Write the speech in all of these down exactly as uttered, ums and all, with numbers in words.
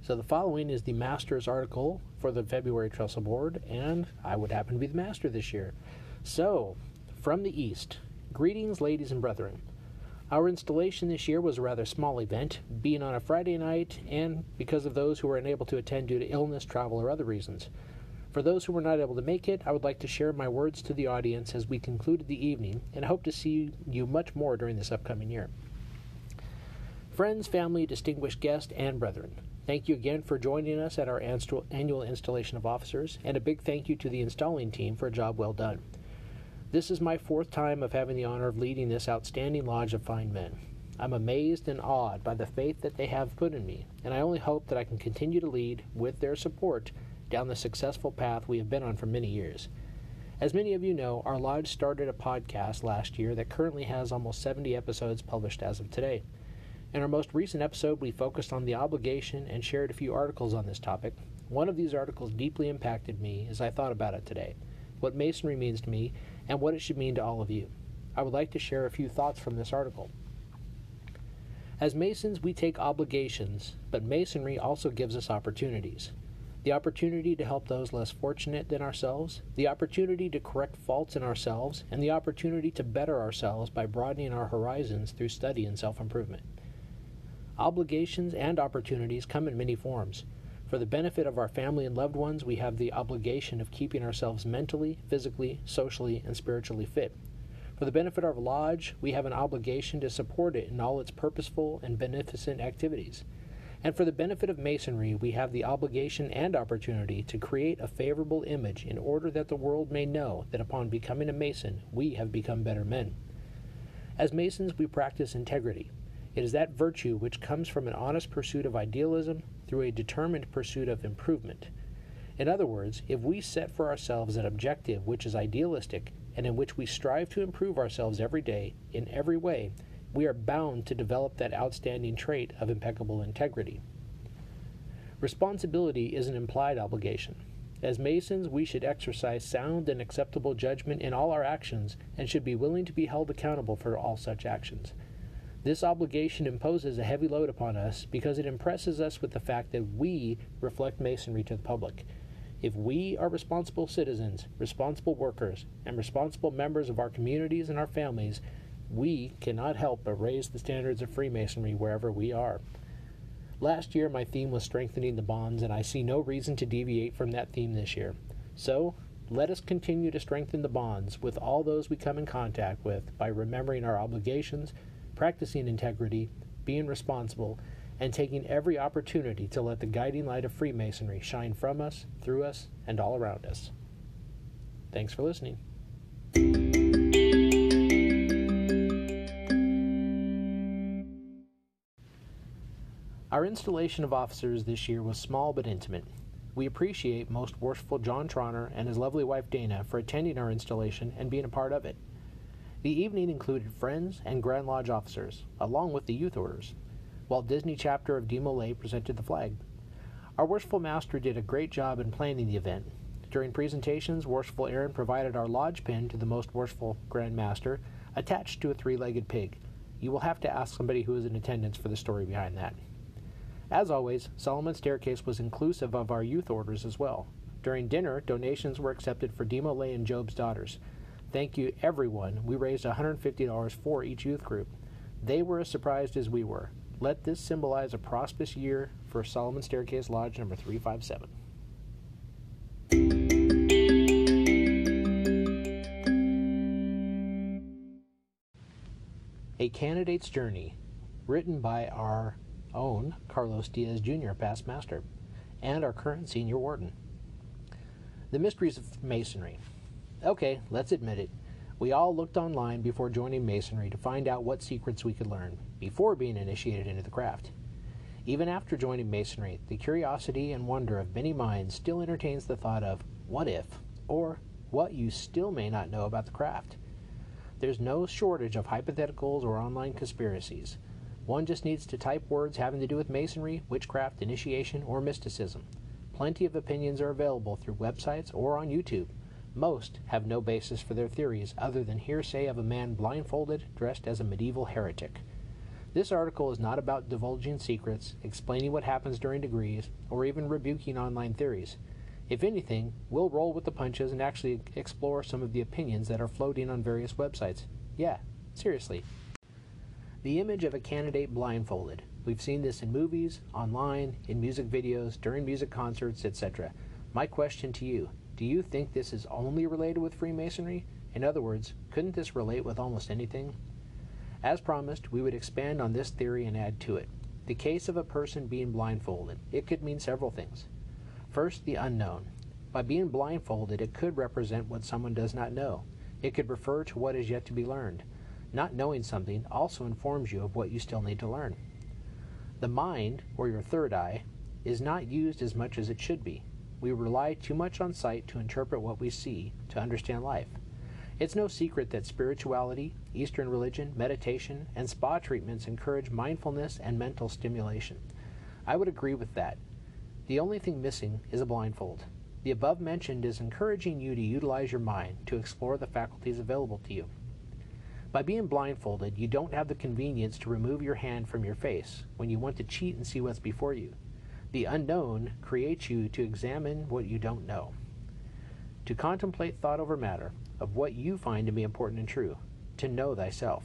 So the following is the Master's article for the February Trestle Board, and I would happen to be the Master this year. So, from the East, greetings ladies and brethren. Our installation this year was a rather small event, being on a Friday night and because of those who were unable to attend due to illness, travel, or other reasons. For those who were not able to make it, I would like to share my words to the audience as we concluded the evening, and hope to see you much more during this upcoming year. Friends, family, distinguished guests, and brethren. Thank you again for joining us at our annual installation of officers, and a big thank you to the installing team for a job well done. This is my fourth time of having the honor of leading this outstanding lodge of fine men. I'm amazed and awed by the faith that they have put in me, and I only hope that I can continue to lead, with their support, down the successful path we have been on for many years. As many of you know, our lodge started a podcast last year that currently has almost seventy episodes published as of today. In our most recent episode, we focused on the obligation and shared a few articles on this topic. One of these articles deeply impacted me as I thought about it today, what Masonry means to me, and what it should mean to all of you. I would like to share a few thoughts from this article. As Masons, we take obligations, but Masonry also gives us opportunities. The opportunity to help those less fortunate than ourselves, the opportunity to correct faults in ourselves, and the opportunity to better ourselves by broadening our horizons through study and self-improvement. Obligations and opportunities come in many forms. For the benefit of our family and loved ones, we have the obligation of keeping ourselves mentally, physically, socially, and spiritually fit. For the benefit of our lodge, we have an obligation to support it in all its purposeful and beneficent activities. And for the benefit of Masonry, we have the obligation and opportunity to create a favorable image in order that the world may know that upon becoming a Mason, we have become better men. As Masons, we practice integrity. It is that virtue which comes from an honest pursuit of idealism through a determined pursuit of improvement. In other words, if we set for ourselves an objective which is idealistic and in which we strive to improve ourselves every day, in every way, we are bound to develop that outstanding trait of impeccable integrity. Responsibility is an implied obligation. As Masons, we should exercise sound and acceptable judgment in all our actions and should be willing to be held accountable for all such actions. This obligation imposes a heavy load upon us because it impresses us with the fact that we reflect Masonry to the public. If we are responsible citizens, responsible workers, and responsible members of our communities and our families, we cannot help but raise the standards of Freemasonry wherever we are. Last year, my theme was strengthening the bonds, and I see no reason to deviate from that theme this year. So, let us continue to strengthen the bonds with all those we come in contact with by remembering our obligations, practicing integrity, being responsible, and taking every opportunity to let the guiding light of Freemasonry shine from us, through us, and all around us. Thanks for listening. Our installation of officers this year was small but intimate. We appreciate Most Worshipful John Troner and his lovely wife Dana for attending our installation and being a part of it. The evening included friends and Grand Lodge officers, along with the youth orders, while Disney chapter of DeMolay presented the flag. Our Worshipful Master did a great job in planning the event. During presentations, Worshipful Aaron provided our lodge pin to the Most Worshipful Grand Master, attached to a three-legged pig. You will have to ask somebody who is in attendance for the story behind that. As always, Solomon Staircase was inclusive of our youth orders as well. During dinner, donations were accepted for DeMolay and Job's Daughters. Thank you, everyone. We raised one hundred fifty dollars for each youth group. They were as surprised as we were. Let this symbolize a prosperous year for Solomon Staircase Lodge number three five seven. A Candidate's Journey, written by our own Carlos Diaz, Junior, past master, and our current senior warden. The mysteries of Masonry. Okay, let's admit it. We all looked online before joining Masonry to find out what secrets we could learn before being initiated into the craft. Even after joining Masonry, the curiosity and wonder of many minds still entertains the thought of what if, or what you still may not know about the craft. There's no shortage of hypotheticals or online conspiracies. One just needs to type words having to do with Masonry, witchcraft, initiation, or mysticism. Plenty of opinions are available through websites or on YouTube. Most have no basis for their theories other than hearsay of a man blindfolded, dressed as a medieval heretic. This article is not about divulging secrets, explaining what happens during degrees, or even rebuking online theories. If anything, we'll roll with the punches and actually explore some of the opinions that are floating on various websites. Yeah, seriously. The image of a candidate blindfolded. We've seen this in movies, online, in music videos, during music concerts, et cetera. My question to you, do you think this is only related with Freemasonry? In other words, couldn't this relate with almost anything? As promised, we would expand on this theory and add to it. The case of a person being blindfolded. It could mean several things. First, the unknown. By being blindfolded, it could represent what someone does not know. It could refer to what is yet to be learned. Not knowing something also informs you of what you still need to learn. The mind, or your third eye, is not used as much as it should be. We rely too much on sight to interpret what we see, to understand life. It's no secret that spirituality, Eastern religion, meditation, and spa treatments encourage mindfulness and mental stimulation. I would agree with that. The only thing missing is a blindfold. The above mentioned is encouraging you to utilize your mind to explore the faculties available to you. By being blindfolded, you don't have the convenience to remove your hand from your face when you want to cheat and see what's before you. The unknown creates you to examine what you don't know, to contemplate thought over matter, of what you find to be important and true, to know thyself.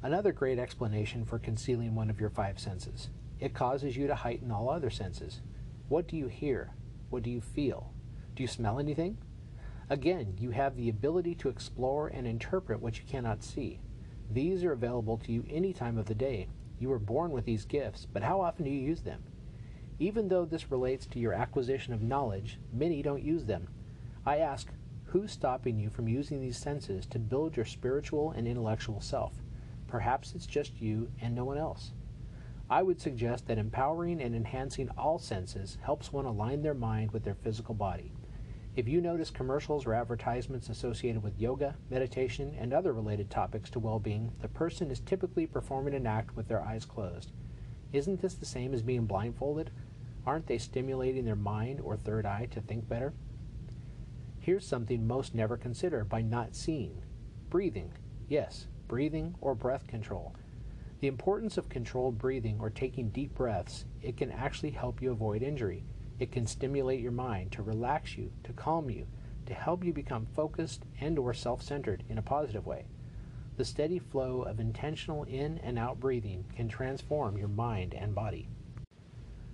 Another great explanation for concealing one of your five senses. It causes you to heighten all other senses. What do you hear? What do you feel? Do you smell anything? Again, you have the ability to explore and interpret what you cannot see. These are available to you any time of the day. You were born with these gifts, but how often do you use them? Even though this relates to your acquisition of knowledge, many don't use them. I ask, who's stopping you from using these senses to build your spiritual and intellectual self? Perhaps it's just you and no one else. I would suggest that empowering and enhancing all senses helps one align their mind with their physical body. If you notice commercials or advertisements associated with yoga, meditation, and other related topics to well-being, the person is typically performing an act with their eyes closed. Isn't this the same as being blindfolded? Aren't they stimulating their mind or third eye to think better? Here's something most never consider by not seeing. Breathing. Yes, breathing or breath control. The importance of controlled breathing or taking deep breaths, it can actually help you avoid injury. It can stimulate your mind, to relax you, to calm you, to help you become focused and or self-centered in a positive way. The steady flow of intentional in and out breathing can transform your mind and body.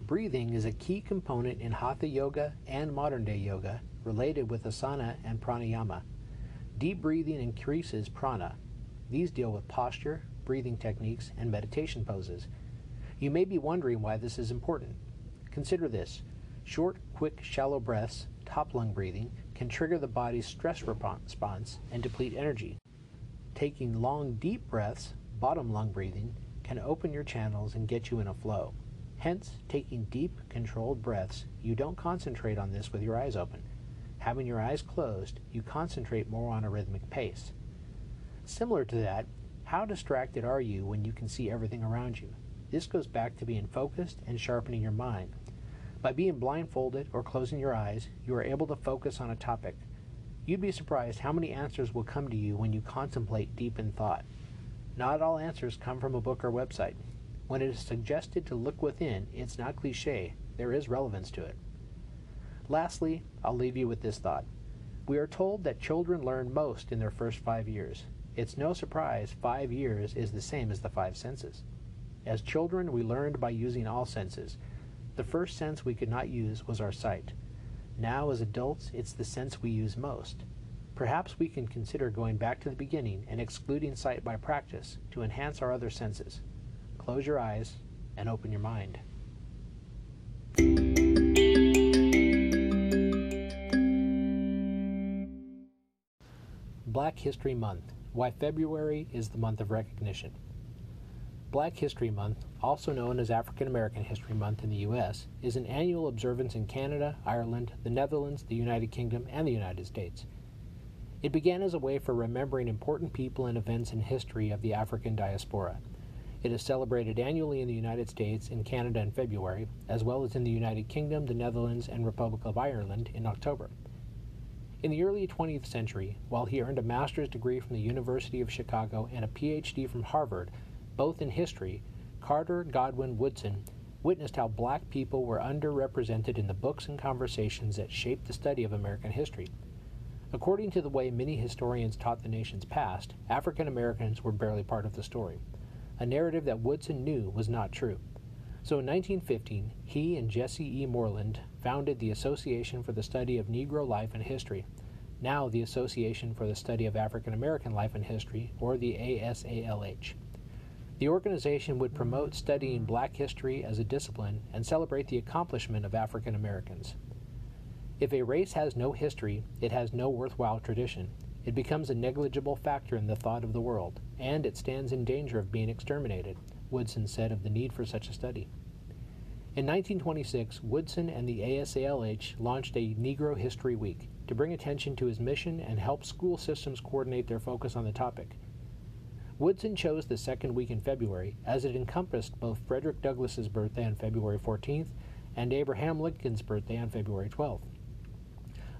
Breathing is a key component in Hatha yoga and modern-day yoga related with asana and pranayama. Deep breathing increases prana. These deal with posture, breathing techniques, and meditation poses. You may be wondering why this is important. Consider this. Short, quick, shallow breaths, top lung breathing, can trigger the body's stress response and deplete energy. Taking long, deep breaths, bottom lung breathing, can open your channels and get you in a flow. Hence, taking deep, controlled breaths, you don't concentrate on this with your eyes open. Having your eyes closed, you concentrate more on a rhythmic pace. Similar to that, how distracted are you when you can see everything around you? This goes back to being focused and sharpening your mind. By being blindfolded or closing your eyes, you are able to focus on a topic. You'd be surprised how many answers will come to you when you contemplate deep in thought. Not all answers come from a book or website. When it is suggested to look within, it's not cliche. There is relevance to it. Lastly, I'll leave you with this thought. We are told that children learn most in their first five years. It's no surprise five years is the same as the five senses. As children, we learned by using all senses. The first sense we could not use was our sight. Now, as adults, it's the sense we use most. Perhaps we can consider going back to the beginning and excluding sight by practice to enhance our other senses. Close your eyes and open your mind. Black History Month, why February is the month of recognition. Black History Month, also known as African American History Month in the U S, is an annual observance in Canada, Ireland, the Netherlands, the United Kingdom, and the United States. It began as a way for remembering important people and events in history of the African diaspora. It is celebrated annually in the United States and Canada in February, as well as in the United Kingdom, the Netherlands, and Republic of Ireland in October. In the early twentieth century, while he earned a master's degree from the University of Chicago and a P H D from Harvard, both in history, Carter Godwin Woodson witnessed how black people were underrepresented in the books and conversations that shaped the study of American history. According to the way many historians taught the nation's past, African Americans were barely part of the story, a narrative that Woodson knew was not true. So in nineteen fifteen, he and Jesse E. Moreland founded the Association for the Study of Negro Life and History, now the Association for the Study of African American Life and History, or the A S A L H. The organization would promote studying black history as a discipline and celebrate the accomplishment of African Americans. If a race has no history, it has no worthwhile tradition. It becomes a negligible factor in the thought of the world, and it stands in danger of being exterminated, Woodson said of the need for such a study. In nineteen twenty-six, Woodson and the A S A L H launched a Negro History Week to bring attention to his mission and help school systems coordinate their focus on the topic. Woodson chose the second week in February as it encompassed both Frederick Douglass's birthday on February fourteenth and Abraham Lincoln's birthday on February twelfth.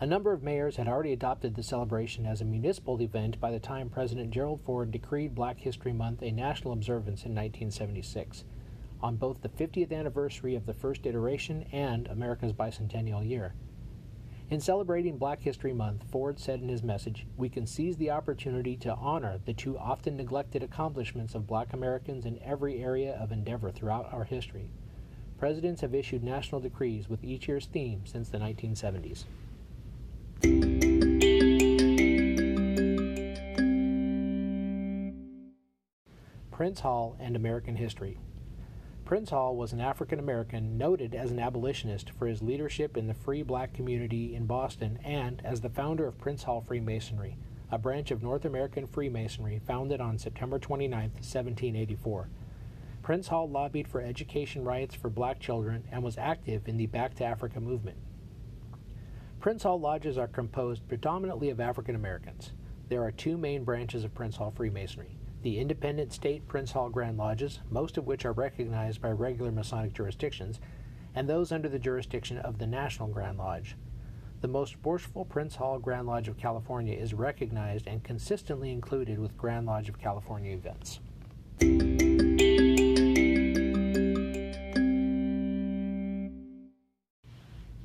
A number of mayors had already adopted the celebration as a municipal event by the time President Gerald Ford decreed Black History Month a national observance in nineteen seventy-six, on both the fiftieth anniversary of the first iteration and America's bicentennial year. In celebrating Black History Month, Ford said in his message, "We can seize the opportunity to honor the two often neglected accomplishments of black Americans in every area of endeavor throughout our history. Presidents have issued national decrees with each year's theme since the nineteen seventies. Prince Hall and American history. Prince Hall was an African American noted as an abolitionist for his leadership in the free black community in Boston and as the founder of Prince Hall Freemasonry, a branch of North American Freemasonry founded on September twenty-ninth, seventeen eighty-four. Prince Hall lobbied for education rights for black children and was active in the Back to Africa movement. Prince Hall lodges are composed predominantly of African Americans. There are two main branches of Prince Hall Freemasonry, the independent state Prince Hall Grand Lodges, most of which are recognized by regular Masonic jurisdictions, and those under the jurisdiction of the National Grand Lodge. The most worshipful Prince Hall Grand Lodge of California is recognized and consistently included with Grand Lodge of California events.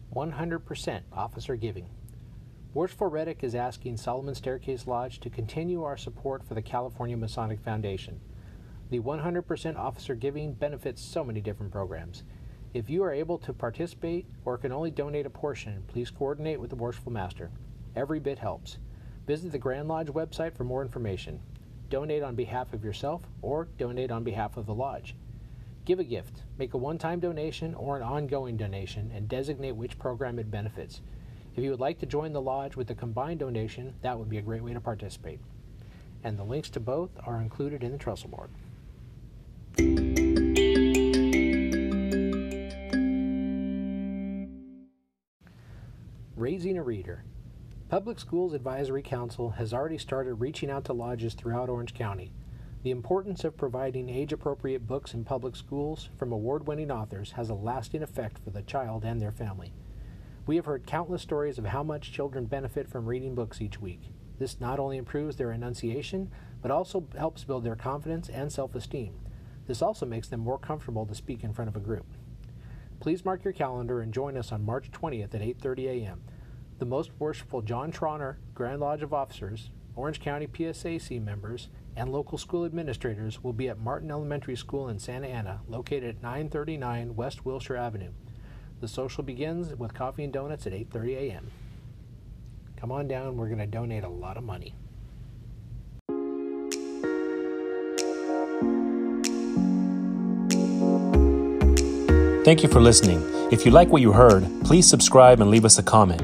one hundred percent officer giving. Worshipful Reddick is asking Solomon Staircase Lodge to continue our support for the California Masonic Foundation. The one hundred percent officer giving benefits so many different programs. If you are able to participate or can only donate a portion, please coordinate with the Worshipful Master. Every bit helps. Visit the Grand Lodge website for more information. Donate on behalf of yourself or donate on behalf of the lodge. Give a gift, make a one-time donation or an ongoing donation, and designate which program it benefits. If you would like to join the lodge with a combined donation, that would be a great way to participate. And the links to both are included in the Trestle Board. Raising a Reader. Public Schools Advisory Council has already started reaching out to lodges throughout Orange County. The importance of providing age-appropriate books in public schools from award-winning authors has a lasting effect for the child and their family. We have heard countless stories of how much children benefit from reading books each week. This not only improves their enunciation, but also helps build their confidence and self-esteem. This also makes them more comfortable to speak in front of a group. Please mark your calendar and join us on March twentieth at eight thirty a m The Most Worshipful John Troner, Grand Lodge of Officers, Orange County P S A C members, and local school administrators will be at Martin Elementary School in Santa Ana, located at nine thirty-nine West Wilshire Avenue. The social begins with coffee and donuts at eight thirty a m Come on down, we're going to donate a lot of money. Thank you for listening. If you like what you heard, please subscribe and leave us a comment.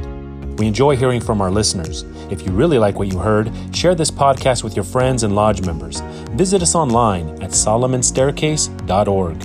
We enjoy hearing from our listeners. If you really like what you heard, share this podcast with your friends and lodge members. Visit us online at Solomon Staircase dot org.